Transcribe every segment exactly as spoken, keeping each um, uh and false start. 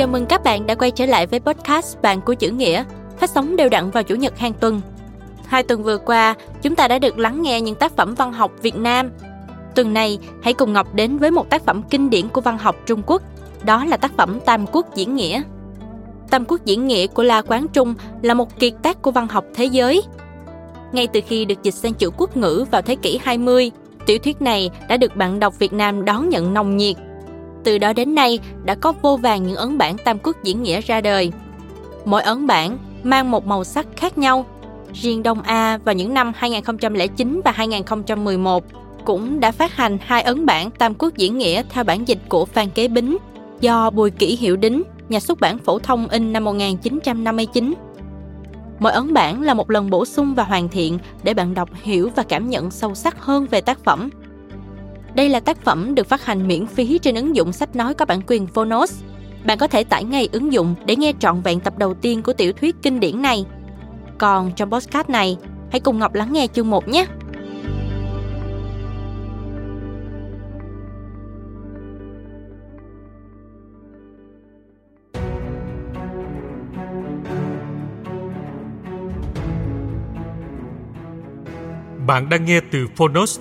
Chào mừng các bạn đã quay trở lại với podcast Bàn của Chữ Nghĩa, phát sóng đều đặn vào Chủ nhật hàng tuần. Hai tuần vừa qua, chúng ta đã được lắng nghe những tác phẩm văn học Việt Nam. Tuần này, hãy cùng Ngọc đến với một tác phẩm kinh điển của văn học Trung Quốc, đó là tác phẩm Tam Quốc Diễn Nghĩa. Tam Quốc Diễn Nghĩa của La Quán Trung là một kiệt tác của văn học thế giới. Ngay từ khi được dịch sang chữ quốc ngữ vào thế kỷ hai mươi, tiểu thuyết này đã được bạn đọc Việt Nam đón nhận nồng nhiệt. Từ đó đến nay, đã có vô vàn những ấn bản Tam Quốc Diễn Nghĩa ra đời. Mỗi ấn bản mang một màu sắc khác nhau. Riêng Đông A vào những năm hai nghìn không trăm lẻ chín và hai nghìn không trăm mười một cũng đã phát hành hai ấn bản Tam Quốc Diễn Nghĩa theo bản dịch của Phan Kế Bính do Bùi Kỷ hiệu đính, nhà xuất bản Phổ thông in năm một nghìn chín trăm năm mươi chín. Mỗi ấn bản là một lần bổ sung và hoàn thiện để bạn đọc hiểu và cảm nhận sâu sắc hơn về tác phẩm. Đây là tác phẩm được phát hành miễn phí trên ứng dụng sách nói có bản quyền Fonos. Bạn có thể tải ngay ứng dụng để nghe trọn vẹn tập đầu tiên của tiểu thuyết kinh điển này. Còn trong podcast này, hãy cùng Ngọc lắng nghe chương một nhé! Bạn đang nghe từ Fonos.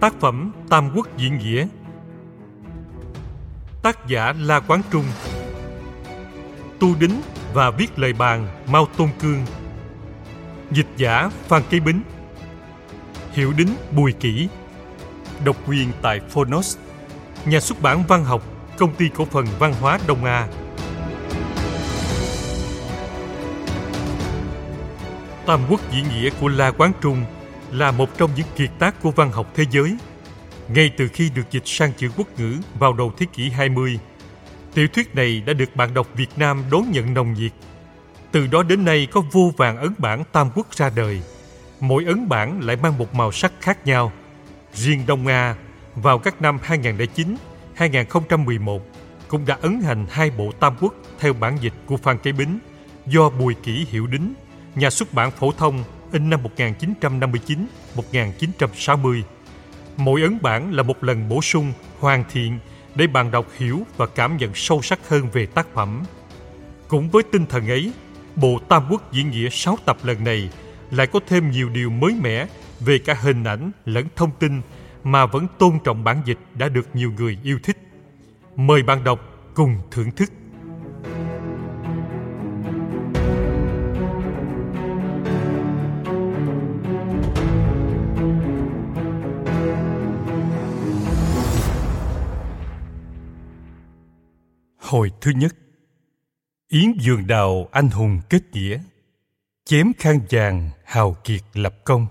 Tác phẩm Tam Quốc Diễn Nghĩa. Tác giả La Quán Trung. Tu đính và viết lời bàn Mao Tôn Cương. Dịch giả Phan Kế Bính. Hiệu đính Bùi Kỷ. Độc quyền tại Fonos. Nhà xuất bản văn học, Công ty cổ phần văn hóa Đông A. Tam Quốc Diễn Nghĩa của La Quán Trung là một trong những kiệt tác của văn học thế giới. Ngay từ khi được dịch sang chữ quốc ngữ vào đầu thế kỷ hai mươi, tiểu thuyết này đã được bạn đọc Việt Nam đón nhận nồng nhiệt. Từ đó đến nay có vô vàn ấn bản Tam Quốc ra đời. Mỗi ấn bản lại mang một màu sắc khác nhau. Riêng Đông A vào các năm hai nghìn không trăm lẻ chín, hai nghìn không trăm mười một cũng đã ấn hành hai bộ Tam Quốc theo bản dịch của Phan Kế Bính do Bùi Kỷ hiệu đính, nhà xuất bản Phổ thông in năm một nghìn chín trăm năm mươi chín đến một nghìn chín trăm sáu mươi. Mỗi ấn bản là một lần bổ sung, hoàn thiện để bạn đọc hiểu và cảm nhận sâu sắc hơn về tác phẩm. Cũng với tinh thần ấy, bộ Tam Quốc Diễn Nghĩa sáu tập lần này lại có thêm nhiều điều mới mẻ về cả hình ảnh lẫn thông tin mà vẫn tôn trọng bản dịch đã được nhiều người yêu thích. Mời bạn đọc cùng thưởng thức. Hồi thứ nhất, yến vườn đào anh hùng kết nghĩa, chém khang vàng hào kiệt lập công.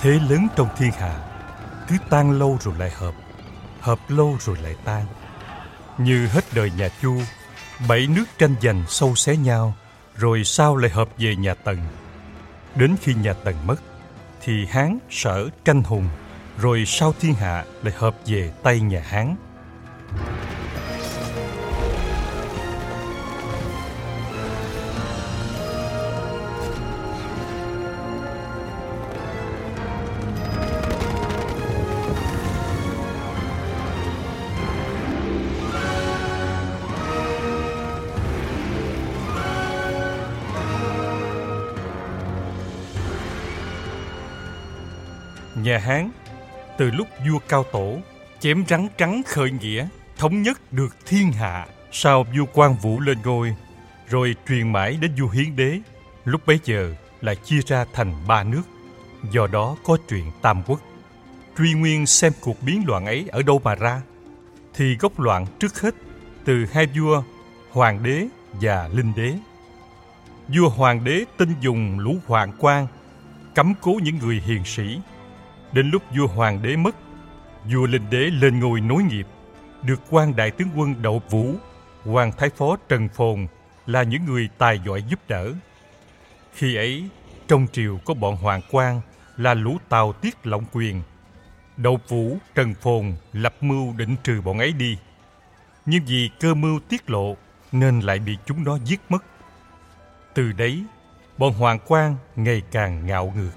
Thế lớn trong thiên hạ cứ tan lâu rồi lại hợp, hợp lâu rồi lại tan. Như hết đời nhà Chu, bảy nước tranh giành sâu xé nhau, rồi sau lại hợp về nhà Tần. Đến khi nhà Tần mất thì Hán, Sở tranh hùng, rồi sau thiên hạ lại hợp về tay nhà Hán. Nhà Hán, từ lúc vua Cao Tổ chém rắn trắng khởi nghĩa, thống nhất được thiên hạ, sau vua Quan Vũ lên ngôi, rồi truyền mãi đến vua Hiến Đế, lúc bấy giờ lại chia ra thành ba nước, do đó có chuyện Tam Quốc. Truy nguyên xem cuộc biến loạn ấy ở đâu mà ra, thì gốc loạn trước hết từ hai vua Hoàng Đế và Linh Đế. Vua Hoàng Đế tin dùng lũ hoạn quan, cấm cố những người hiền sĩ. Đến lúc vua Hoàng Đế mất, vua Linh Đế lên ngôi nối nghiệp, được quan đại tướng quân Đậu Vũ, quan thái phó Trần Phồn là những người tài giỏi giúp đỡ. Khi ấy, Trong triều có bọn hoàng quan là lũ Tào Tiết lộng quyền. Đậu Vũ, Trần Phồn lập mưu định trừ bọn ấy đi, nhưng vì cơ mưu tiết lộ nên lại bị chúng nó giết mất. Từ đấy, bọn hoàng quan ngày càng ngạo ngược.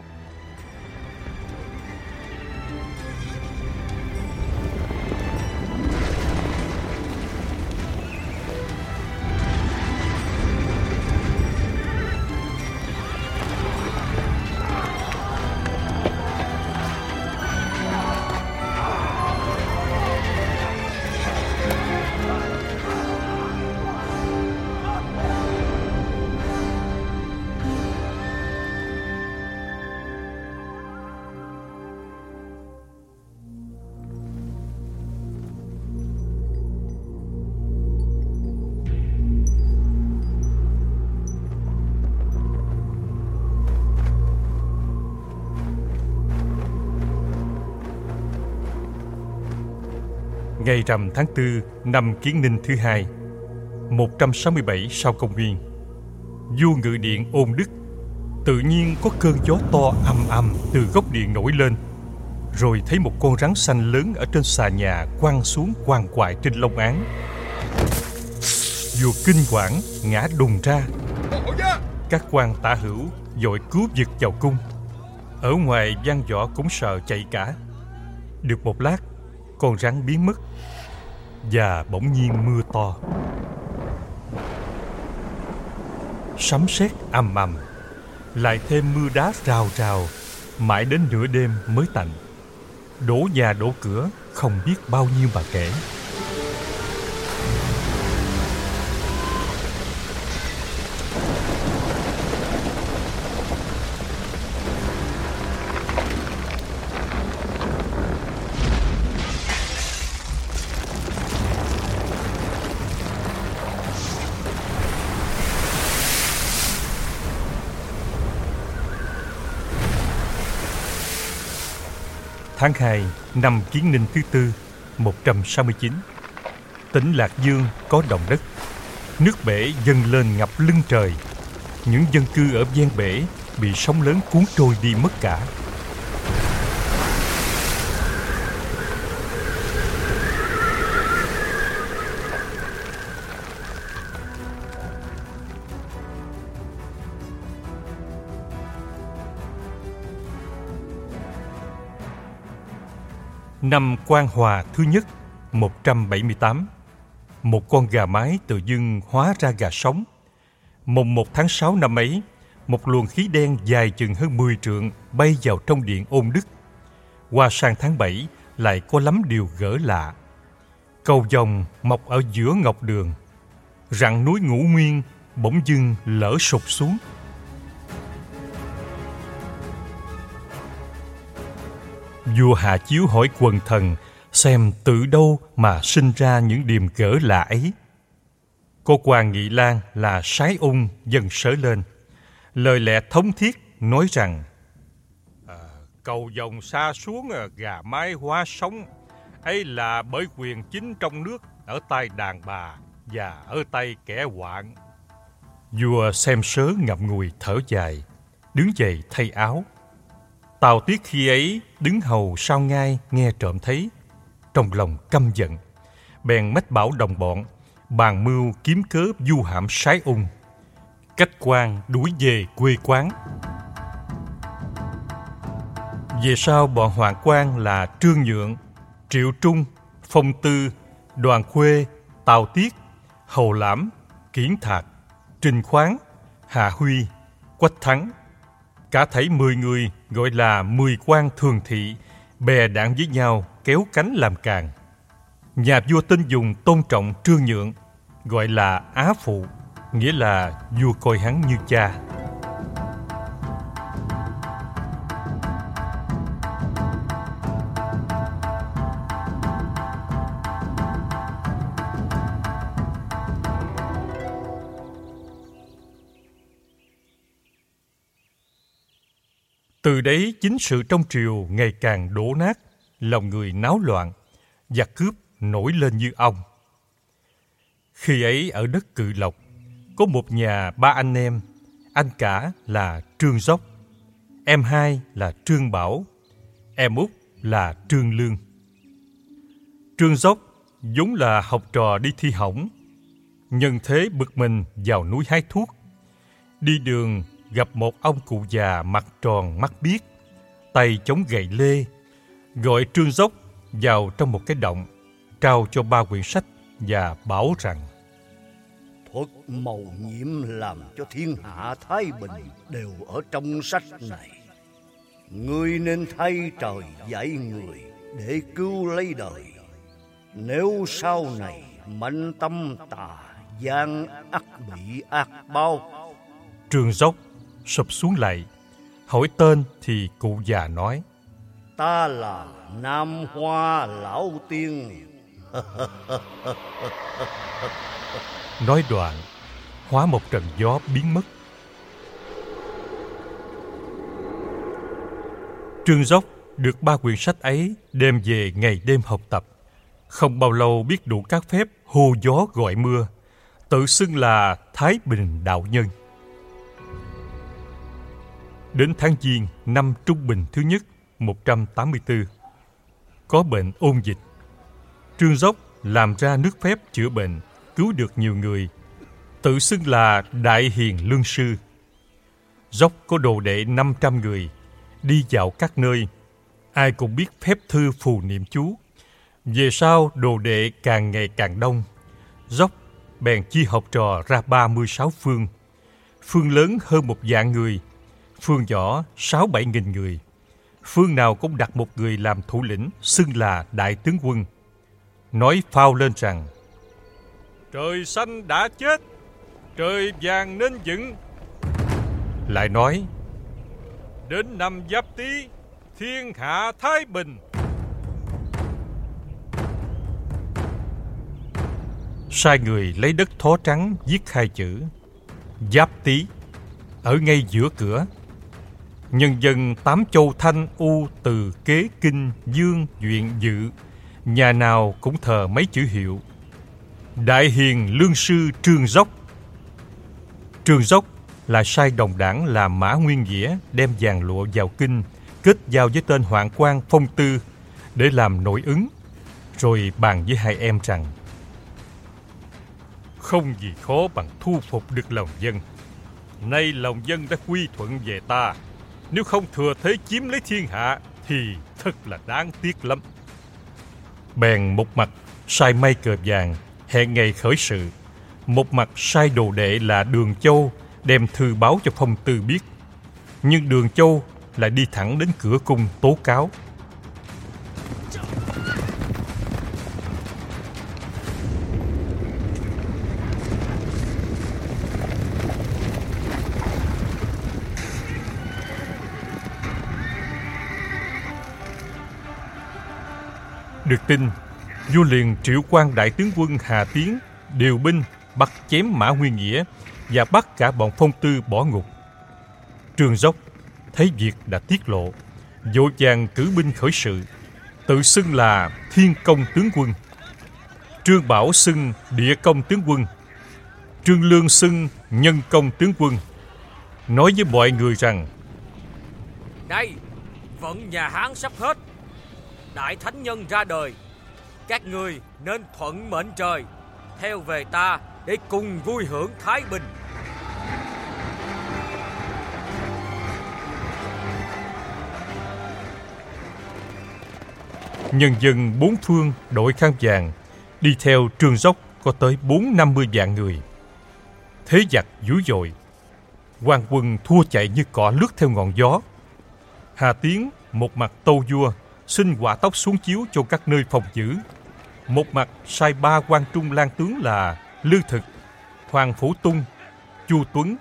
Ngày rằm tháng tư năm Kiến Ninh thứ hai, một trăm sáu mươi bảy sau công nguyên, vua ngự điện Ôn Đức. Tự nhiên có cơn gió to ầm ầm từ góc điện nổi lên, rồi thấy một con rắn xanh lớn ở trên xà nhà quăng xuống quằn quại trên lông án. Vua kinh hoảng ngã đùng ra. Các quan tả hữu vội cứu vực vào cung. Ở ngoài văn võ cũng sợ chạy cả. Được một lát, con rắn biến mất và bỗng nhiên mưa to, sấm sét ầm ầm, lại thêm mưa đá rào rào, mãi đến nửa đêm mới tạnh. Đổ nhà đổ cửa không biết bao nhiêu mà kể. Tháng hai năm Kiến Ninh thứ tư, một trăm sáu mươi chín, tỉnh Lạc Dương có động đất. Nước bể dâng lên ngập lưng trời. Những dân cư ở ven bể bị sóng lớn cuốn trôi đi mất cả. Năm Quan Hòa thứ nhất, một trăm bảy mươi tám, một con gà mái tự dưng hóa ra gà sống. Mùng một tháng sáu năm ấy, một luồng khí đen dài chừng hơn mười trượng bay vào trong điện Ôn Đức. Qua sang tháng bảy lại có lắm điều gỡ lạ. Cầu Dòng mọc ở giữa ngọc đường. Rặng núi Ngũ Nguyên bỗng dưng lở sụp xuống. Vua hạ chiếu hỏi quần thần xem từ đâu mà sinh ra những điềm gỡ lạ ấy. Cô quan Nghị Lan là Sái Ung dần sớ lên, lời lẽ thống thiết nói rằng: à, Cầu Dòng xa xuống, gà mái hóa sống, ấy là bởi quyền chính trong nước ở tay đàn bà và ở tay kẻ hoạn. Vua xem sớ ngậm ngùi thở dài, đứng dậy thay áo. Tào Tiết khi ấy đứng hầu sau ngai nghe trộm thấy, trong lòng căm giận, bèn mách bảo đồng bọn bàn mưu kiếm cớ vu hãm Sái Ung, cách quan đuổi về quê quán. Về sau bọn hoàng quan là Trương Nhượng, Triệu Trung, Phong Tư, Đoàn Khuê, Tào Tiết, Hầu Lãm, Kiển Thạc, Trình Khoáng, Hạ Huy, Quách Thắng, cả thảy mười người gọi là mười quan thường thị, bè đảng với nhau kéo cánh làm càng. Nhà vua Tinh Dùng tôn trọng Trương Nhượng, gọi là Á Phụ, nghĩa là vua coi hắn như cha. Từ đấy chính sự trong triều ngày càng đổ nát, lòng người náo loạn, giặc cướp nổi lên như ong. Khi ấy ở đất Cự Lộc, có một nhà ba anh em, anh cả là Trương Dốc, em hai là Trương Bảo, em út là Trương Lương. Trương Dốc vốn là học trò đi thi hỏng, nhân thế bực mình vào núi hái thuốc. Đi đường gặp một ông cụ già mặt tròn mắt biếc, tay chống gậy lê, gọi Trương Dốc vào trong một cái động, trao cho ba quyển sách và bảo rằng: Thuật mầu nhiệm làm cho thiên hạ thái bình đều ở trong sách này. Ngươi nên thay trời dạy người để cứu lấy đời. Nếu sau này mạnh tâm tà gian ắt bị ác bao. Trương Dốc sụp xuống lại, hỏi tên thì cụ già nói: Ta là Nam Hoa Lão Tiên. Nói đoạn, hóa một trận gió biến mất. Trương Dốc được ba quyển sách ấy đem về ngày đêm học tập. Không bao lâu biết đủ các phép hô gió gọi mưa, tự xưng là Thái Bình Đạo Nhân. Đến tháng Giêng năm Trung Bình thứ nhất một trăm tám mươi tư, có bệnh ôn dịch. Trương Dốc làm ra nước phép chữa bệnh, cứu được nhiều người, tự xưng là Đại Hiền Lương Sư. Dốc có đồ đệ năm trăm người, đi dạo các nơi, ai cũng biết phép thư phù niệm chú. Về sau đồ đệ càng ngày càng đông, Dốc bèn chia học trò ra ba mươi sáu phương. Phương lớn hơn một vạn người, phương nhỏ sáu bảy nghìn người. Phương nào cũng đặt một người làm thủ lĩnh, xưng là đại tướng quân. Nói phao lên rằng: Trời xanh đã chết, trời vàng nên dựng. Lại nói: Đến năm Giáp Tý, thiên hạ thái bình. Sai người lấy đất thó trắng viết hai chữ Giáp Tý ở ngay giữa cửa. Nhân dân tám châu Thanh, U, Từ, Kế, Kinh, Dương, Duyện, Dự, nhà nào cũng thờ mấy chữ hiệu Đại Hiền Lương Sư Trương Dốc. Trương Dốc là sai đồng đảng là Mã Nguyên Nghĩa đem vàng lụa vào Kinh, kết giao với tên hoạn quan Phong Tư để làm nội ứng, rồi bàn với hai em rằng: Không gì khó bằng thu phục được lòng dân. Nay lòng dân đã quy thuận về ta, nếu không thừa thế chiếm lấy thiên hạ thì thật là đáng tiếc lắm. Bèn một mặt sai may cờ vàng hẹn ngày khởi sự, một mặt sai đồ đệ là Đường Châu đem thư báo cho Phong Tư biết. Nhưng Đường Châu lại đi thẳng đến cửa cung tố cáo. Được tin, vua liền triệu quan đại tướng quân Hà Tiến điều binh bắt chém Mã Nguyên Nghĩa và bắt cả bọn Phong Tư bỏ ngục. Trương Dốc thấy việc đã tiết lộ, vội vàng cử binh khởi sự, tự xưng là Thiên Công tướng quân. Trương Bảo xưng Địa Công tướng quân, Trương Lương xưng Nhân Công tướng quân. Nói với mọi người rằng: Đây, vận nhà Hán sắp hết, đại thánh nhân ra đời, các ngươi nên thuận mệnh trời, theo về ta để cùng vui hưởng thái bình. Nhân dân bốn phương đội khăn vàng, đi theo Trương Dốc có tới bốn năm mươi vạn người. Thế giặc dữ dội, quan quân thua chạy như cỏ lướt theo ngọn gió. Hà Tiến một mặt tâu vua xin quả tóc xuống chiếu cho các nơi phòng giữ, một mặt sai ba quan trung lang tướng là Lư Thực, Hoàng Phủ Tung, Chu Tuấn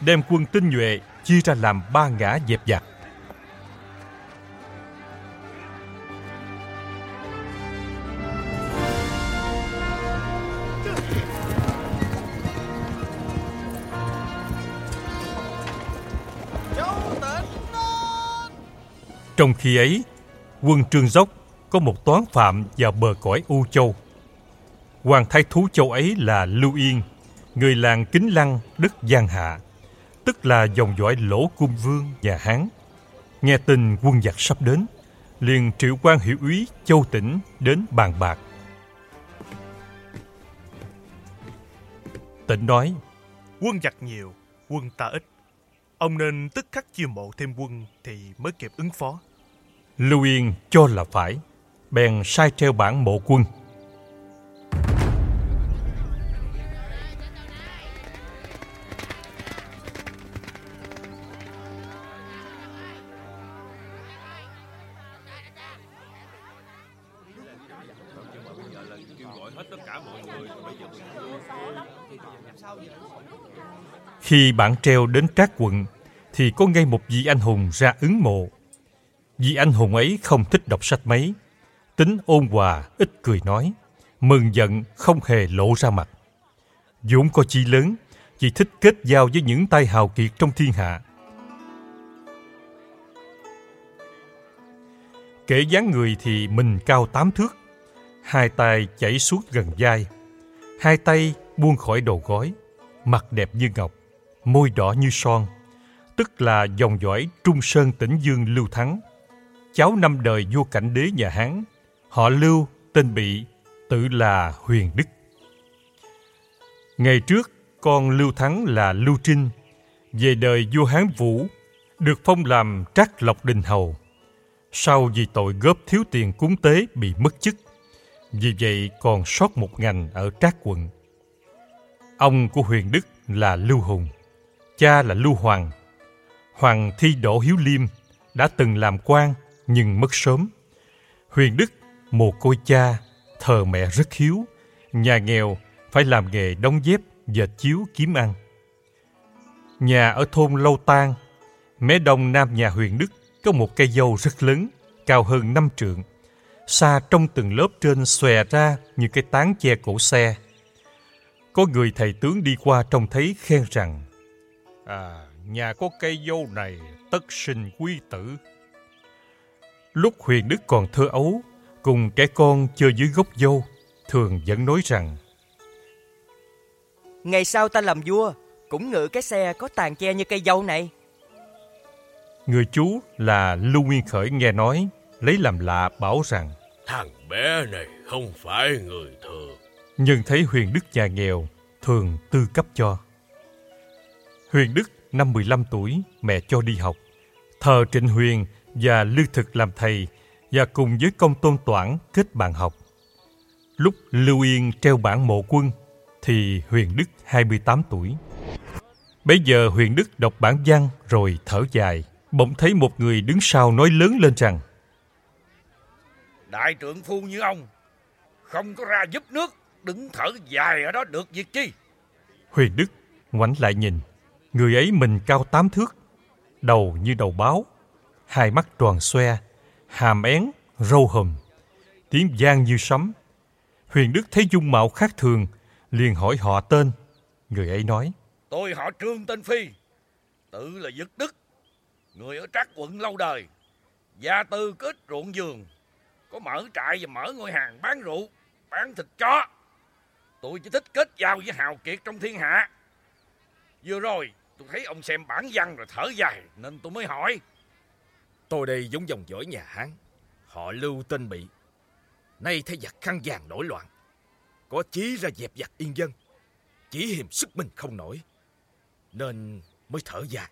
đem quân tinh nhuệ chia ra làm ba ngã dẹp giặc. Trong khi ấy, quân Trương Dốc có một toán phạm vào bờ cõi U Châu. Quan thái thú châu ấy là Lưu Yên, người làng Kính Lăng, đất Giang Hạ, tức là dòng dõi Lỗ Cung Vương nhà Hán. Nghe tin quân giặc sắp đến, liền triệu quan hiệu úy Châu Tỉnh đến bàn bạc. Tỉnh nói: Quân giặc nhiều, quân ta ít, ông nên tức khắc chiêu mộ thêm quân thì mới kịp ứng phó. Lưu Yên cho là phải, bèn sai treo bảng mộ quân. Khi bản treo đến Trác quận thì có ngay một vị anh hùng ra ứng mộ. Vị anh hùng ấy không thích đọc sách mấy, tính ôn hòa, ít cười nói, mừng giận không hề lộ ra mặt. Vốn có chí lớn, chỉ thích kết giao với những tay hào kiệt trong thiên hạ. Kể dáng người thì mình cao tám thước, hai tay chảy suốt gần vai, hai tay buông khỏi đầu gối, mặt đẹp như ngọc, môi đỏ như son, tức là dòng dõi Trung Sơn Tĩnh Dương Lưu Thắng, cháu năm đời vua Cảnh Đế nhà Hán, họ Lưu, tên Bị, tự là Huyền Đức. Ngày trước, con Lưu Thắng là Lưu Trinh, về đời vua Hán Vũ, được phong làm Trác Lộc Đình Hầu. Sau vì tội góp thiếu tiền cúng tế bị mất chức, vì vậy còn sót một ngành ở Trác quận. Ông của Huyền Đức là Lưu Hùng, cha là Lưu Hoàng. Hoàng thi đỗ hiếu liêm, đã từng làm quan nhưng mất sớm. Huyền Đức mồ côi cha, thờ mẹ rất hiếu, nhà nghèo phải làm nghề đóng dép, dệt chiếu kiếm ăn. Nhà ở thôn Lâu Tang, mé đông nam nhà Huyền Đức có một cây dâu rất lớn, cao hơn năm trượng, sa trong từng lớp trên xòe ra như cái tán che cổ xe. Có người thầy tướng đi qua trông thấy khen rằng: À, nhà có cây dâu này tất sinh quý tử. Lúc Huyền Đức còn thơ ấu, cùng trẻ con chơi dưới gốc dâu, thường vẫn nói rằng: Ngày sau ta làm vua, cũng ngự cái xe có tàn che như cây dâu này. Người chú là Lưu Nguyên Khởi nghe nói, lấy làm lạ bảo rằng: Thằng bé này không phải người thường. Nhưng thấy Huyền Đức nhà nghèo, thường tư cấp cho. Huyền Đức năm mười lăm tuổi, mẹ cho đi học, thờ Trịnh Huyền và Lư Thực làm thầy, và cùng với Công Tôn Toản kết bạn học. Lúc Lưu Yên treo bảng mộ quân thì Huyền Đức hai mươi tám tuổi. Bấy giờ Huyền Đức đọc bản văn rồi thở dài, bỗng thấy một người đứng sau nói lớn lên rằng: Đại trượng phu như ông, không có ra giúp nước, đứng thở dài ở đó được việc chi? Huyền Đức ngoảnh lại nhìn, người ấy mình cao tám thước, đầu như đầu báo, hai mắt tròn xoe, hàm én, râu hùm, tiếng vang như sấm. Huyền Đức thấy dung mạo khác thường, liền hỏi họ tên. Người ấy nói: Tôi họ Trương tên Phi, tự là Dực Đức, người ở Trác quận lâu đời, gia tư kết ruộng vườn, có mở trại và mở ngôi hàng bán rượu, bán thịt chó. Tôi chỉ thích kết giao với hào kiệt trong thiên hạ. Vừa rồi tôi thấy ông xem bản văn rồi thở dài, nên tôi mới hỏi. Tôi đây giống dòng dõi nhà Hán, họ Lưu tên Bị, nay thấy giặc khăn vàng nổi loạn, có chí ra dẹp giặc yên dân, chỉ hiềm sức mình không nổi, nên mới thở dài.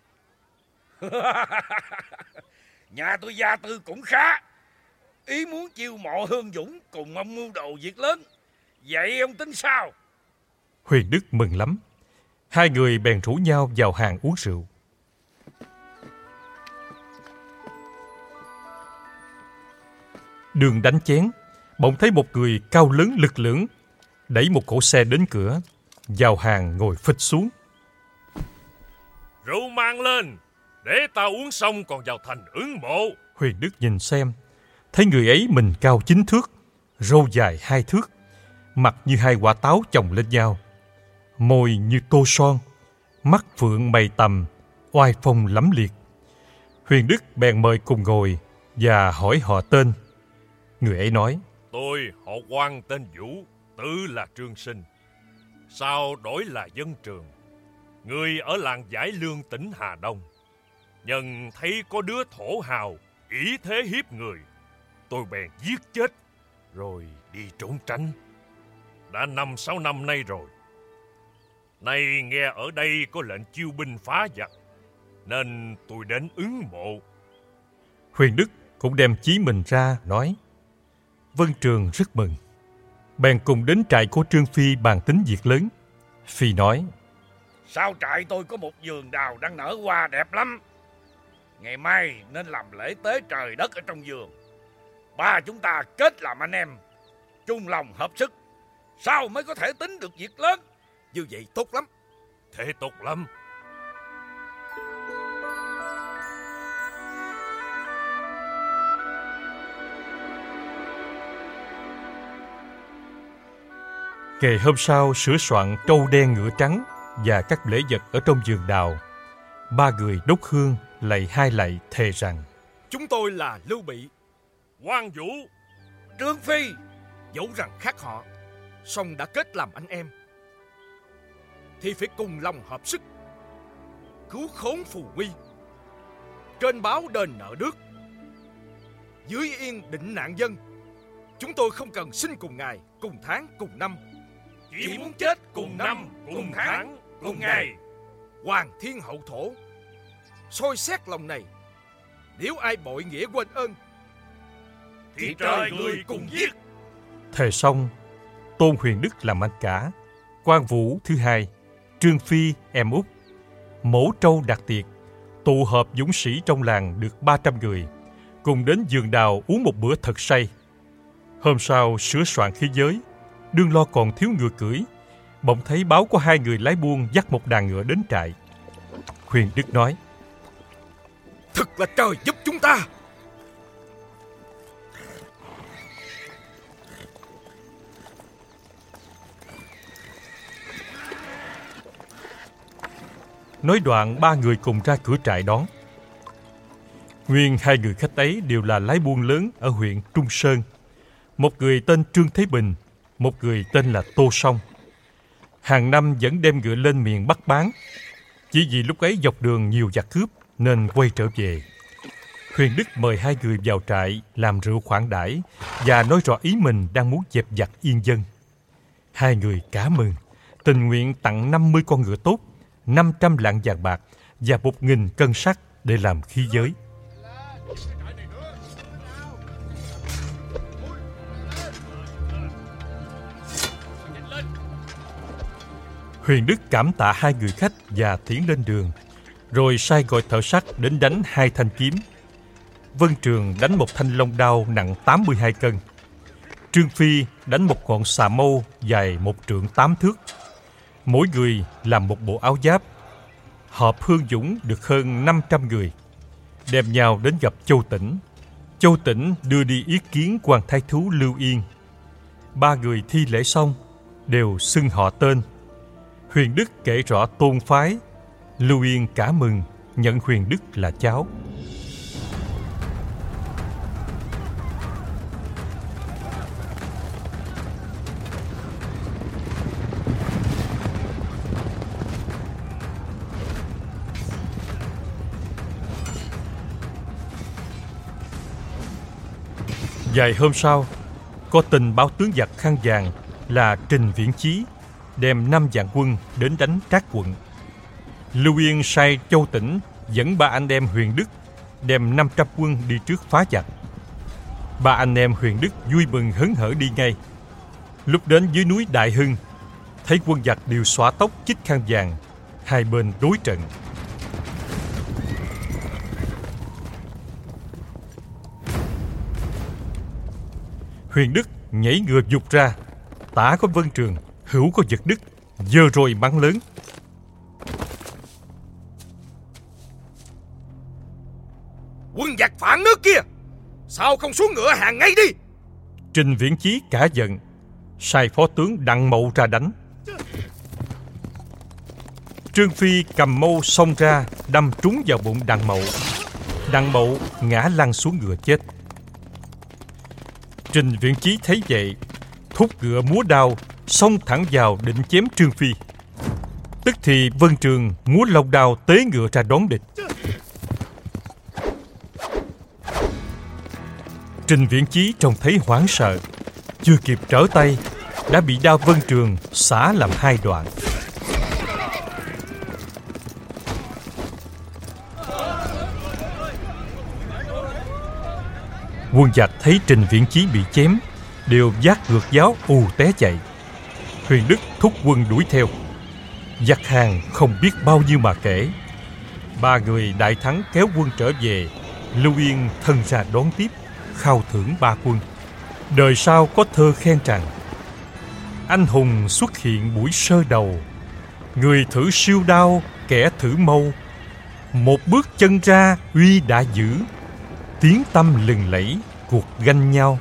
Nhà tôi gia tư cũng khá, ý muốn chiêu mộ hương dũng cùng ông mưu đồ việc lớn, vậy ông tính sao? Huyền Đức mừng lắm, hai người bèn rủ nhau vào hàng uống rượu. Đường đánh chén, bỗng thấy một người cao lớn lực lưỡng đẩy một cỗ xe đến cửa, vào hàng ngồi phịch xuống. Rượu mang lên, để ta uống xong còn vào thành ứng mộ. Huyền Đức nhìn xem, thấy người ấy mình cao chín thước, râu dài hai thước, mặt như hai quả táo chồng lên nhau, môi như tô son, mắt phượng mày tầm, oai phong lẫm liệt. Huyền Đức bèn mời cùng ngồi và hỏi họ tên. Người ấy nói: Tôi họ Quan tên Vũ, tự là Trương Sinh, sau đổi là Dân Trường, người ở làng Giải Lương tỉnh Hà Đông. Nhân thấy có đứa thổ hào ý thế hiếp người, tôi bèn giết chết rồi đi trốn tránh. Đã năm sáu năm nay rồi. Nay nghe ở đây có lệnh chiêu binh phá giặc, nên tôi đến ứng mộ. Huyền Đức cũng đem chí mình ra nói: Vân Trường rất mừng. Bèn cùng đến trại của Trương Phi bàn tính việc lớn. Phi nói: Sau trại tôi có một vườn đào đang nở hoa đẹp lắm. Ngày mai nên làm lễ tế trời đất ở trong vườn. Ba chúng ta kết làm anh em, chung lòng hợp sức, sao mới có thể tính được việc lớn. Như vậy tốt lắm. Thế tốt lắm. Ngày hôm sau sửa soạn trâu đen ngựa trắng và các lễ vật ở trong vườn đào, ba người đốt hương lạy hai lạy thề rằng: Chúng tôi là Lưu Bị, Quan Vũ, Trương Phi, dẫu rằng khác họ, song đã kết làm anh em, thì phải cùng lòng hợp sức, cứu khốn phù nguy, trên báo đền nợ nước, dưới yên định nạn dân. Chúng tôi không cần sinh cùng ngày, cùng tháng, cùng năm, chỉ muốn chết cùng năm, cùng tháng, cùng ngày. Hoàng thiên hậu thổ, soi xét lòng này, nếu ai bội nghĩa quên ơn, thì trời người cùng giết. Thề xong, Tôn Huyền Đức làm anh cả, Quan Vũ thứ hai, Trương Phi em út. Mổ trâu đặt tiệc, tụ họp dũng sĩ trong làng được ba trăm người, cùng đến vườn đào uống một bữa thật say. Hôm sau sửa soạn khí giới, đương lo còn thiếu ngựa cưỡi, bỗng thấy báo có hai người lái buôn dắt một đàn ngựa đến trại. Huyền Đức nói: Thật là trời giúp chúng ta. Nói đoạn ba người cùng ra cửa trại đón. Nguyên hai người khách ấy đều là lái buôn lớn ở huyện Trung Sơn. Một người tên Trương Thế Bình, một người tên là Tô Song. Hàng năm vẫn đem ngựa lên miền Bắc bán, chỉ vì lúc ấy dọc đường nhiều giặc cướp nên quay trở về. Huyền Đức mời hai người vào trại làm rượu khoản đãi và nói rõ ý mình đang muốn dẹp giặc yên dân. Hai người cả mừng, tình nguyện tặng năm mươi con ngựa tốt, năm trăm lạng vàng bạc và một nghìn cân sắt để làm khí giới. Huyền Đức cảm tạ hai người khách và tiến lên đường, rồi sai gọi thợ sắt đến đánh hai thanh kiếm. Vân Trường đánh một thanh long đao nặng tám mươi hai cân. Trương Phi đánh một ngọn xà mâu dài một trượng tám thước. Mỗi người làm một bộ áo giáp. Họp hương dũng được hơn năm trăm người, đem nhau đến gặp Châu Tỉnh. Châu Tỉnh đưa đi ý kiến quan thái thú Lưu Yên. Ba người thi lễ xong, đều xưng họ tên. Huyền Đức kể rõ tôn phái. Lưu Yên cả mừng, nhận Huyền Đức là cháu. Vài hôm sau, có tin báo tướng giặc khăn vàng là Trình Viễn Chí đem năm vạn quân đến đánh Trác quận. Lưu Yên sai Châu Tỉnh dẫn ba anh em Huyền Đức đem năm trăm quân đi trước phá giặc. Ba anh em Huyền Đức vui mừng hớn hở đi ngay. Lúc đến dưới núi Đại Hưng, thấy quân giặc đều xõa tóc chích khăn vàng, hai bên đối trận. Huyền Đức nhảy ngựa vụt ra, tả có Vân Trường, hữu có Vật Đức, giơ rồi bắn lớn. Quân giặc phản nước kia, sao không xuống ngựa hàng ngay đi? Trình Viễn Chí cả giận, sai phó tướng Đặng Mậu ra đánh. Trương Phi cầm mâu xông ra, đâm trúng vào bụng Đặng Mậu. Đặng Mậu ngã lăn xuống ngựa chết. Trình Viễn Chí thấy vậy, thúc ngựa múa đao, xông thẳng vào định chém Trương Phi. Tức thì Vân Trường múa long đao tế ngựa ra đón địch. Trình Viễn Chí trông thấy hoảng sợ, chưa kịp trở tay đã bị đao vân trường xả làm hai đoạn. Quân giặc thấy Trình Viễn Chí bị chém đều vác ngược giáo ù té chạy. Huyền Đức thúc quân đuổi theo, giặc hàng không biết bao nhiêu mà kể. Ba người đại thắng kéo quân trở về, Lưu Yên thân ra đón tiếp, khao thưởng ba quân. Đời sau có thơ khen rằng: anh hùng xuất hiện buổi sơ đầu, người thử siêu đao, kẻ thử mâu. Một bước chân ra uy đã giữ, tiếng tăm lừng lẫy cuộc ganh nhau.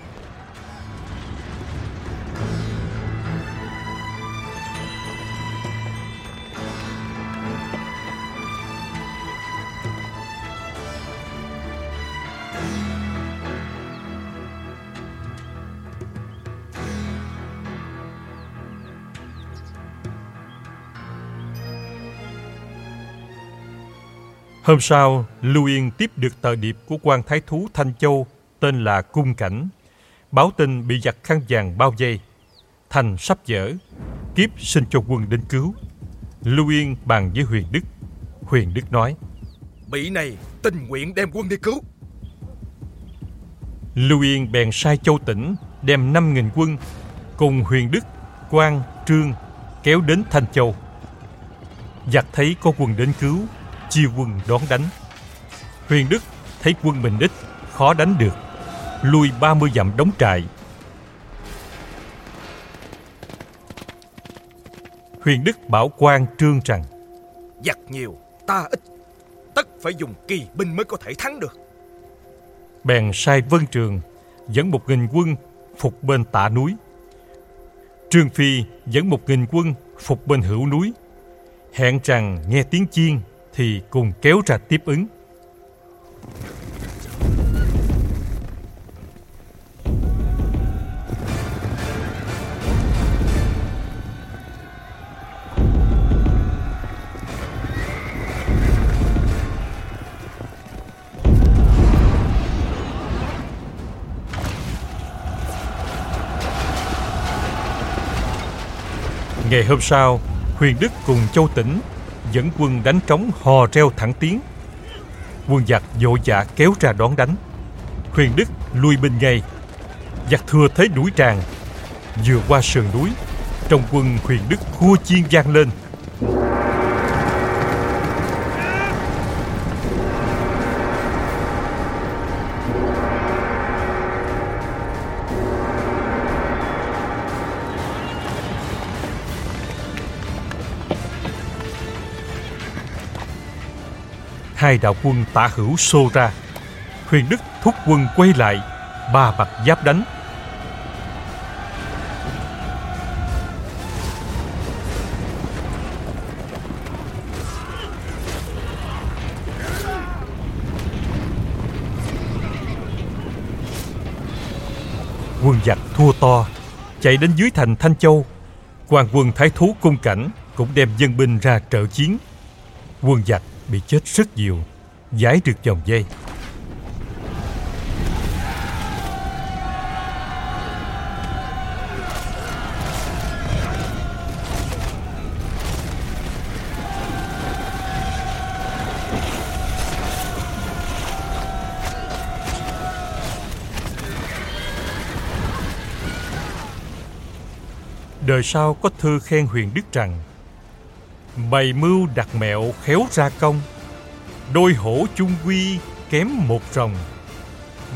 Hôm sau, Lưu Yên tiếp được tờ điệp của quan thái thú Thanh Châu tên là Cung Cảnh, báo tin bị giặc khăn vàng bao vây, thành sắp dở, Kiếp xin cho quân đến cứu. Lưu Yên bàn với Huyền Đức. Huyền Đức nói: Bị này tình nguyện đem quân đi cứu. Lưu Yên bèn sai Châu Tỉnh đem năm nghìn quân cùng Huyền Đức, Quan, Trương kéo đến Thanh Châu. Giặc thấy có quân đến cứu, chia quân đón đánh. Huyền Đức thấy quân mình ít, khó đánh được, lui ba mươi dặm đóng trại. Huyền Đức bảo Quan, Trương rằng: Giặc nhiều, ta ít, tất phải dùng kỳ binh mới có thể thắng được. Bèn sai Vân Trường dẫn một nghìn quân phục bên tả núi, Trương Phi dẫn một nghìn quân phục bên hữu núi, hẹn rằng nghe tiếng chiên thì cùng kéo ra tiếp ứng. Ngày hôm sau, Huyền Đức cùng Châu Tỉnh dẫn quân đánh trống hò reo thẳng tiến. Quân giặc vội vã kéo ra đón đánh. Huyền Đức lui binh ngay. Giặc thừa thế đuổi tràn, vừa qua sườn núi, trong quân Huyền Đức khua chiên vang lên. Hai đạo quân tả hữu xô ra, Huyền Đức thúc quân quay lại, ba mặt giáp đánh. Quân giặc thua to, chạy đến dưới thành Thanh Châu. Quan quân thái thú Cung Cảnh cũng đem dân binh ra trợ chiến. Quân giặc bị chết rất nhiều, giải được vòng vây. Đời sau có thơ khen Huyền Đức rằng: Bày mưu đặt mẹo khéo ra công, đôi hổ chung quy kém một rồng.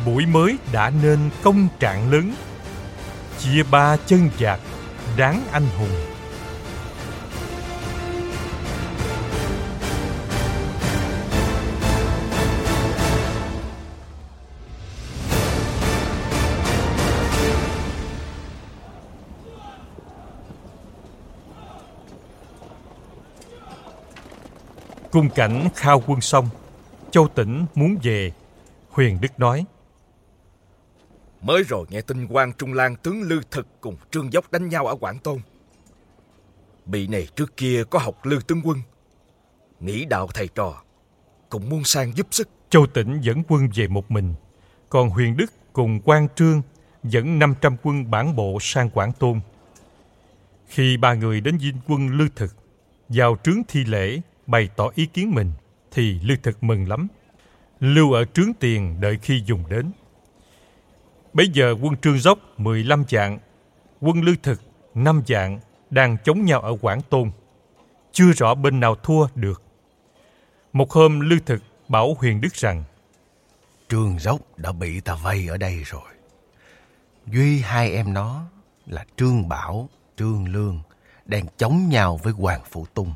Buổi mới đã nên công trạng lớn, chia ba chân giặc đáng anh hùng. Cung Cảnh khao quân xong, Châu Tỉnh muốn về. Huyền Đức nói: Mới rồi nghe tin quan Trung Lang tướng Lư Thực cùng Trương Dốc đánh nhau ở Quảng Tôn. Bị này trước kia có học Lư tướng quân, nghĩ đạo thầy trò, cũng muốn sang giúp sức. Châu Tỉnh dẫn quân về một mình, còn Huyền Đức cùng quan Trương dẫn năm trăm quân bản bộ sang Quảng Tôn. Khi ba người đến dinh quân Lư Thực, vào trướng thi lễ, bày tỏ ý kiến mình, thì Lư Thực mừng lắm, lưu ở trướng tiền đợi khi dùng đến. Bấy giờ quân Trương Dốc mười lăm vạn, quân Lư Thực năm vạn đang chống nhau ở Quảng Tôn, chưa rõ bên nào thua được. Một hôm Lư Thực bảo Huyền Đức rằng: Trương Dốc đã bị ta vây ở đây rồi. Duy hai em nó là Trương Bảo, Trương Lương đang chống nhau với Hoàng Phủ Tung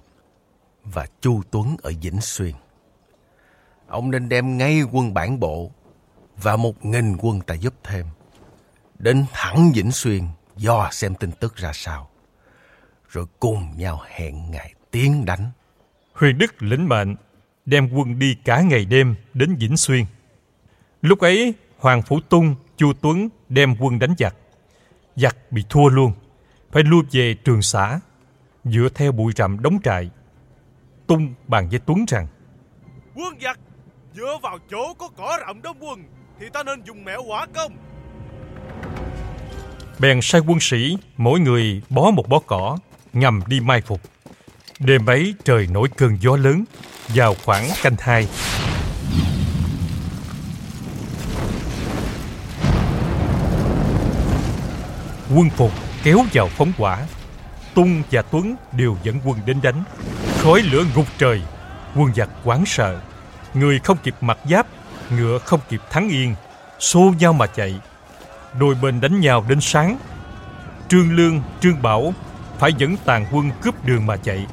và Chu Tuấn ở Vĩnh Xuyên. Ông nên đem ngay quân bản bộ và một nghìn quân ta giúp thêm, đến thẳng Vĩnh Xuyên dò xem tin tức ra sao, rồi cùng nhau hẹn ngày tiến đánh. Huyền Đức lĩnh mệnh, đem quân đi cả ngày đêm đến Vĩnh Xuyên. Lúc ấy Hoàng Phủ Tung, Chu Tuấn đem quân đánh giặc. Giặc bị thua luôn, phải lui về Trường Xã, dựa theo bụi rậm đóng trại. Tung bàn với Tuấn rằng: Quân giặc dựa vào chỗ có cỏ rậm đóng quân, thì ta nên dùng mẹo hỏa công. Bèn sai quân sĩ mỗi người bó một bó cỏ, ngầm đi mai phục. Đêm ấy trời nổi cơn gió lớn, vào khoảng canh hai, quân phục kéo vào phóng hỏa. Tung và Tuấn đều dẫn quân đến đánh. Khói lửa ngục trời, quân giặc hoảng sợ, người không kịp mặc giáp, ngựa không kịp thắng yên, xô nhau mà chạy. Đôi bên đánh nhau đến sáng. Trương Lương, Trương Bảo phải dẫn tàn quân cướp đường mà chạy.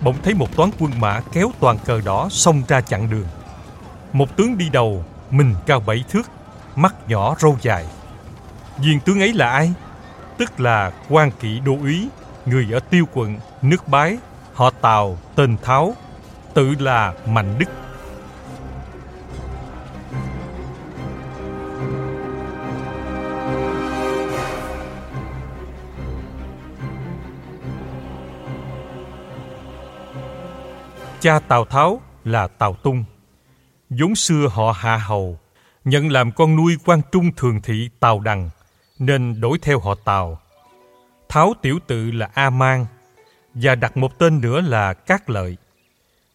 Bỗng thấy một toán quân mã kéo toàn cờ đỏ xông ra chặn đường. Một tướng đi đầu, mình cao bảy thước, mắt nhỏ râu dài. Viên tướng ấy là ai? Tức là Quan Kỵ đô úy, người ở Tiêu quận, nước Bái, họ Tào, tên Tháo, tự là Mạnh Đức. Cha Tào Tháo là Tào Tung, vốn xưa họ Hạ Hầu, nhận làm con nuôi quan trung thường thị Tào Đằng, nên đổi theo họ Tào. Tháo tiểu tự là A Mang, và đặt một tên nữa là Cát Lợi.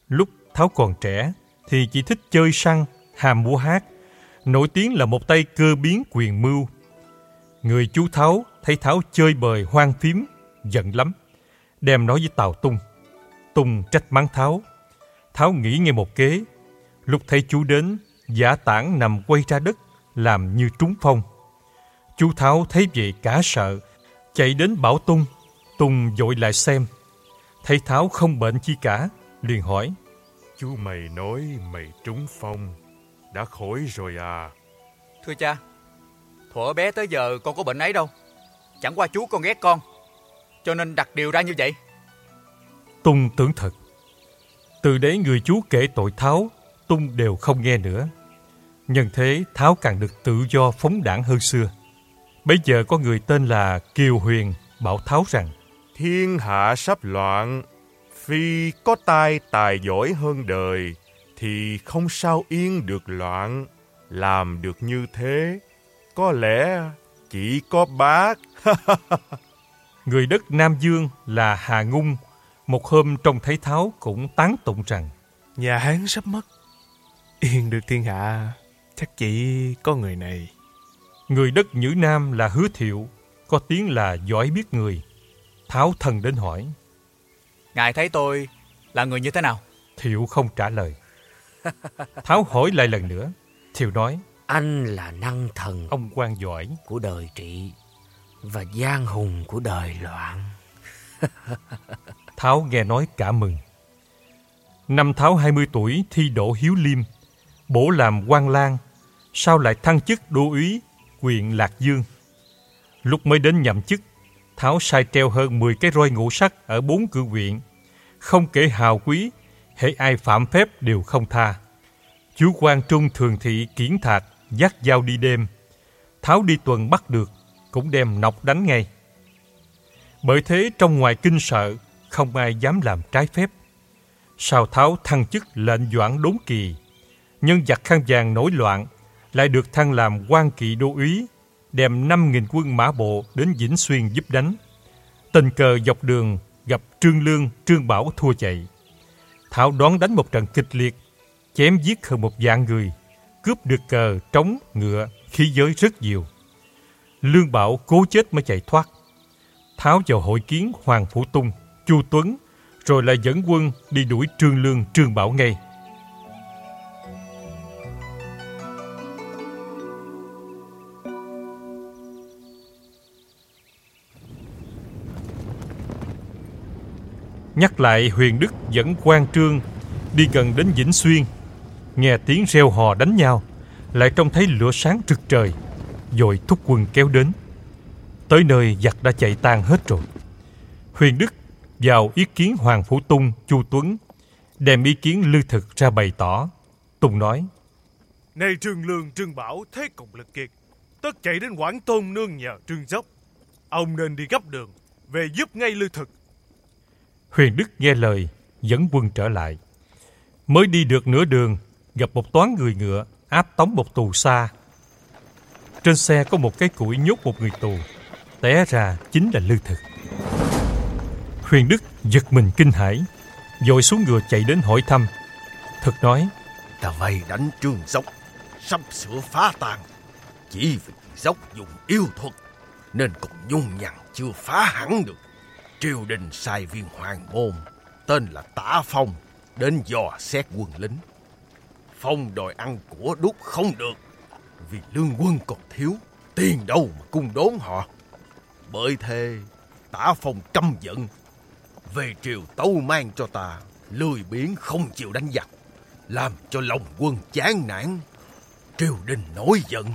Lúc Tháo còn trẻ thì chỉ thích chơi săn, hàm múa hát, nổi tiếng là một tay cơ biến quyền mưu. Người chú Tháo thấy Tháo chơi bời hoang phím, giận lắm, đem nói với Tào Tung. Tung trách mắng Tháo. Tháo nghĩ ngay một kế. Lúc thấy chú đến, giả tảng nằm quay ra đất, làm như trúng phong. Chú Tháo thấy vậy cả sợ, chạy đến bảo Tung. Tung vội lại xem, thấy Tháo không bệnh chi cả, liền hỏi: Chú mày nói mày trúng phong, đã khỏi rồi à? Thưa cha, thuở bé tới giờ con có bệnh ấy đâu, chẳng qua chú con ghét con, cho nên đặt điều ra như vậy. Tung tưởng thật. Từ đấy người chú kể tội Tháo, Tung đều không nghe nữa. Nhân thế Tháo càng được tự do phóng đãng hơn xưa. Bấy giờ có người tên là Kiều Huyền bảo Tháo rằng: Thiên hạ sắp loạn, phi có tai tài giỏi hơn đời thì không sao yên được loạn. Làm được như thế, có lẽ chỉ có bác. Người đất Nam Dương là Hà Ngung một hôm trông thấy Tháo cũng tán tụng rằng: Nhà Hán sắp mất, yên được thiên hạ chắc chỉ có người này. Người đất Nhữ Nam là Hứa Thiệu, có tiếng là giỏi biết người. Tháo thần đến hỏi: Ngài thấy tôi là người như thế nào? Thiệu không trả lời. Tháo hỏi lại lần nữa. Thiệu nói: Anh là năng thần, ông quan giỏi của đời Trị và giang hùng của đời Loạn. Tháo nghe nói cả mừng. Năm Tháo hai mươi tuổi thi đỗ Hiếu Liêm, bổ làm quan lang, sau lại thăng chức đô úy huyện Lạc Dương. Lúc mới đến nhậm chức, Tháo sai treo hơn mười cái roi ngũ sắc ở bốn cửa huyện, không kể hào quý, hễ ai phạm phép đều không tha. Chú quan trung thường thị Kiển Thạc dắt dao đi đêm, Tháo đi tuần bắt được cũng đem nọc đánh ngay. Bởi thế trong ngoài kinh sợ, không ai dám làm trái phép. Sau Tháo thăng chức lệnh doãn Đốn Kỳ, nhân giặc khăn vàng nổi loạn, lại được thăng làm quan kỵ đô úy, đem năm nghìn quân mã bộ đến Vĩnh Xuyên giúp đánh. Tình cờ dọc đường gặp Trương Lương, Trương Bảo thua chạy. Thảo đón đánh một trận kịch liệt, chém giết hơn một vạn người, cướp được cờ, trống, ngựa, khí giới rất nhiều. Lương Bảo cố chết mới chạy thoát. Tháo vào hội kiến Hoàng Phủ Tung, Chu Tuấn, rồi lại dẫn quân đi đuổi Trương Lương, Trương Bảo ngay. Nhắc lại Huyền Đức dẫn quan Trương đi gần đến Vĩnh Xuyên, nghe tiếng reo hò đánh nhau, lại trông thấy lửa sáng rực trời, vội thúc quân kéo đến. Tới nơi giặc đã chạy tan hết rồi. Huyền Đức vào ý kiến Hoàng Phủ Tung, Chu Tuấn, đem ý kiến Lư Thực ra bày tỏ. Tùng nói: Nay Trương Lương, Trương Bảo thế cùng lực kiệt, tất chạy đến Quảng Tôn nương nhờ Trương Dốc. Ông nên đi gấp đường về giúp ngay Lư Thực. Huyền Đức nghe lời, dẫn quân trở lại. Mới đi được nửa đường, gặp một toán người ngựa áp tống một tù xa. Trên xe có một cái củi nhốt một người tù, té ra chính là Lư Thực. Huyền Đức giật mình kinh hãi, vội xuống ngựa chạy đến hỏi thăm. Thực nói: Ta vây đánh Trương Dốc, sắp sửa phá tan, chỉ vì Dốc dùng yêu thuật nên còn nhung nhằn chưa phá hẳn được. Triều đình sai viên hoàng môn tên là Tả Phong đến dò xét quân lính. Phong đòi ăn của đúc không được, vì lương quân còn thiếu, tiền đâu mà cung đốn họ. Bởi thế Tả Phong căm giận, về triều tâu mang cho ta lười biếng không chịu đánh giặc, làm cho lòng quân chán nản. Triều đình nổi giận,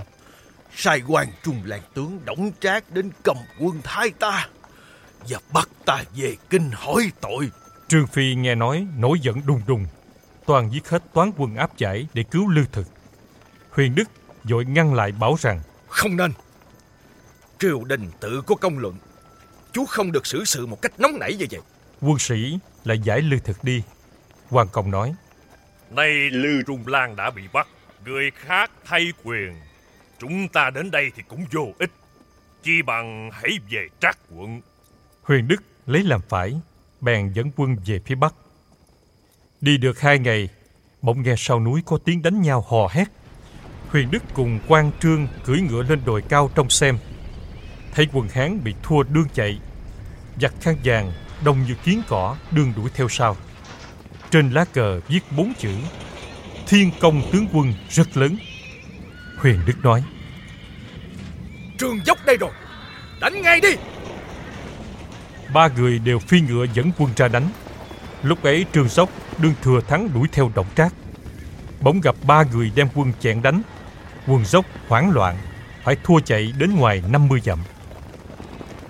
sai quan trung lang tướng Đổng Trác đến cầm quân thái ta và bắt ta về kinh hỏi tội. Trương Phi nghe nói nổi giận đùng đùng, toàn giết hết toán quân áp giải để cứu Lư Thực. Huyền Đức vội ngăn lại bảo rằng: Không nên. Triều đình tự có công luận, chú không được xử sự một cách nóng nảy như vậy. Quân sĩ lại giải Lư Thực đi. Hoàng Công nói: Nay Lư Trung Lan đã bị bắt, người khác thay quyền, chúng ta đến đây thì cũng vô ích, chi bằng hãy về Trác quận. Huyền Đức lấy làm phải, bèn dẫn quân về phía Bắc. Đi được hai ngày, bỗng nghe sau núi có tiếng đánh nhau hò hét. Huyền Đức cùng quan Trương cưỡi ngựa lên đồi cao trông xem. Thấy quân Hán bị thua đương chạy, giặc khăn vàng đông như kiến cỏ đương đuổi theo sau. Trên lá cờ viết bốn chữ: Thiên công tướng quân rất lớn. Huyền Đức nói: Trương Dốc đây rồi, đánh ngay đi. Ba người đều phi ngựa dẫn quân ra đánh. Lúc ấy Trương Dốc đương thừa thắng đuổi theo Đổng Trác, bỗng gặp ba người đem quân chặn đánh. Quân Dốc hoảng loạn, phải thua chạy đến ngoài năm mươi dặm.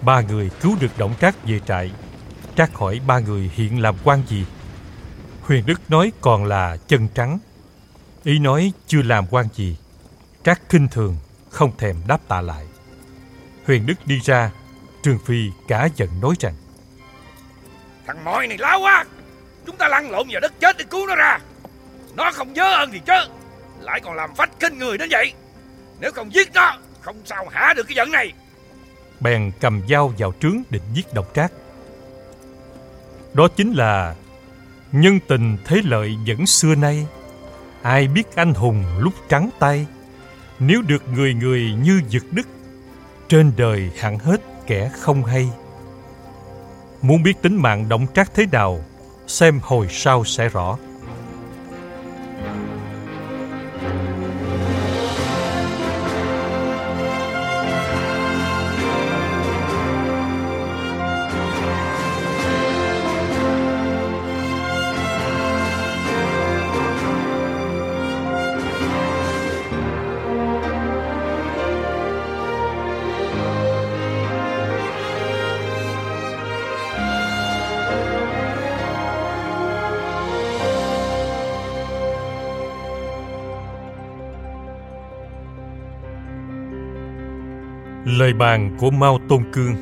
Ba người cứu được Đổng Trác về trại. Trác hỏi ba người hiện làm quan gì. Huyền Đức nói còn là chân trắng, ý nói chưa làm quan gì. Trác khinh thường, không thèm đáp tạ lại. Huyền Đức đi ra, Trương Phi cả giận nói rằng: Thằng mọi này láo quá, chúng ta lăn lộn vào đất chết để cứu nó ra. Nó không nhớ ơn thì chứ, lại còn làm phách khinh người đến vậy. Nếu không giết nó, không sao hả được cái giận này. Bèn cầm dao vào trướng định giết Đổng Trác. Đó chính là nhân tình thế lợi vẫn xưa nay, ai biết anh hùng lúc trắng tay. Nếu được người người như giật đứt, trên đời hẳn hết kẻ không hay. Muốn biết tính mạng Đổng Trác thế nào, xem hồi sau sẽ rõ. Lời bàn của Mao Tôn Cương.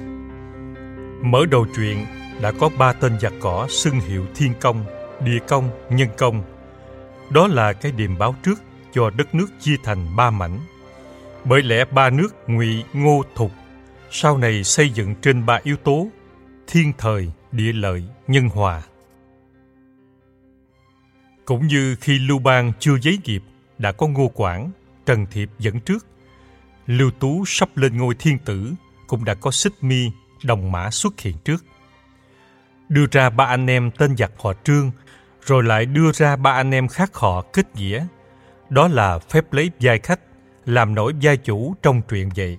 Mở đầu truyện đã có ba tên giặc cỏ xưng hiệu Thiên Công, Địa Công, Nhân Công. Đó là cái điềm báo trước cho đất nước chia thành ba mảnh. Bởi lẽ ba nước Ngụy, Ngô, Thục sau này xây dựng trên ba yếu tố thiên thời, địa lợi, nhân hòa. Cũng như khi Lưu Bang chưa giấy nghiệp đã có Ngô Quảng, Trần Thiệp dẫn trước, Lưu Tú sắp lên ngôi thiên tử cũng đã có Xích Mi, Đồng Mã xuất hiện trước. Đưa ra ba anh em tên giặc họ Trương, rồi lại đưa ra ba anh em khác họ kết nghĩa. Đó là phép lấy vai khách, làm nổi vai chủ trong truyện vậy.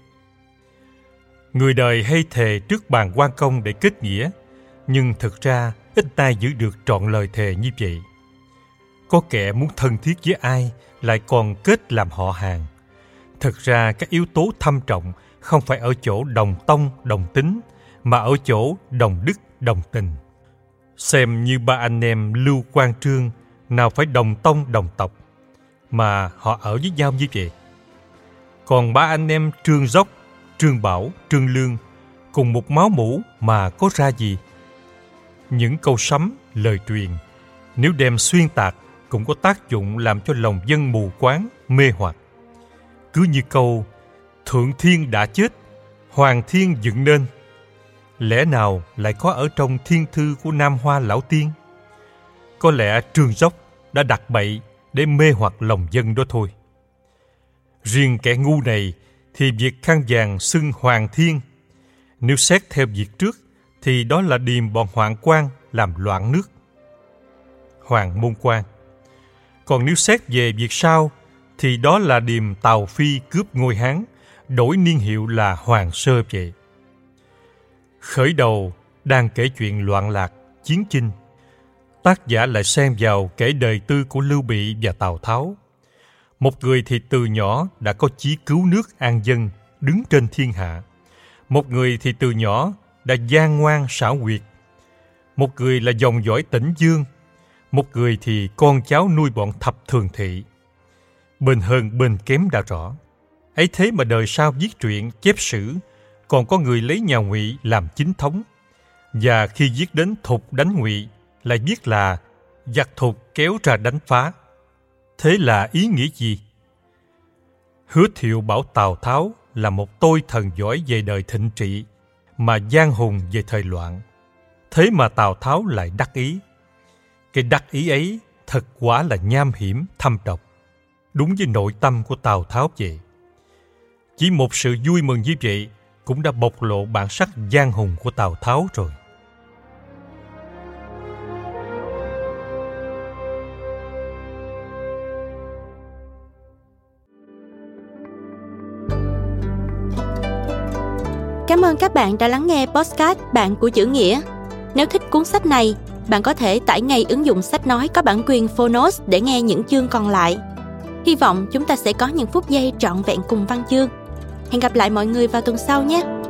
Người đời hay thề trước bàn quan công để kết nghĩa, nhưng thực ra ít ai giữ được trọn lời thề như vậy. Có kẻ muốn thân thiết với ai lại còn kết làm họ hàng. Thực ra các yếu tố thâm trọng không phải ở chỗ đồng tông, đồng tính, mà ở chỗ đồng đức, đồng tình. Xem như ba anh em Lưu, Quan, Trương nào phải đồng tông, đồng tộc, mà họ ở với nhau như vậy. Còn ba anh em Trương Dốc, Trương Bảo, Trương Lương cùng một máu mủ mà có ra gì? Những câu sấm, lời truyền nếu đem xuyên tạc cũng có tác dụng làm cho lòng dân mù quáng, mê hoặc. Cứ như câu Thượng Thiên đã chết, Hoàng Thiên dựng nên, lẽ nào lại có ở trong thiên thư của Nam Hoa Lão Tiên? Có lẽ Trương Dốc đã đặt bậy để mê hoặc lòng dân đó thôi. Riêng kẻ ngu này thì việc khăn vàng xưng Hoàng Thiên, nếu xét theo việc trước thì đó là điềm bọn hoạn quan làm loạn nước, Hoàng Môn Quan. Còn nếu xét về việc sau thì đó là điềm Tào Phi cướp ngôi Hán, đổi niên hiệu là Hoàng Sơ vậy. Khởi đầu đang kể chuyện loạn lạc, chiến chinh, tác giả lại xem vào kể đời tư của Lưu Bị và Tào Tháo. Một người thì từ nhỏ đã có chí cứu nước an dân, đứng trên thiên hạ. Một người thì từ nhỏ đã gian ngoan xảo quyệt. Một người là dòng dõi Tĩnh Dương. Một người thì con cháu nuôi bọn thập thường thị. Bên hơn bên kém đã rõ. Ấy thế mà đời sau viết truyện, chép sử, còn có người lấy nhà Ngụy làm chính thống. Và khi viết đến Thục đánh Ngụy, lại viết là giặc Thục kéo ra đánh phá. Thế là ý nghĩa gì? Hứa Thiệu bảo Tào Tháo là một tôi thần giỏi về đời thịnh trị, mà gian hùng về thời loạn. Thế mà Tào Tháo lại đắc ý. Cái đắc ý ấy thật quả là nham hiểm, thâm độc, đúng với nội tâm của Tào Tháo vậy. Chỉ một sự vui mừng như vậy cũng đã bộc lộ bản sắc gian hùng của Tào Tháo rồi. Cảm ơn các bạn đã lắng nghe podcast Bạn của Chữ Nghĩa. Nếu thích cuốn sách này, bạn có thể tải ngay ứng dụng sách nói có bản quyền Fonos để nghe những chương còn lại. Hy vọng chúng ta sẽ có những phút giây trọn vẹn cùng văn chương. Hẹn gặp lại mọi người vào tuần sau nhé!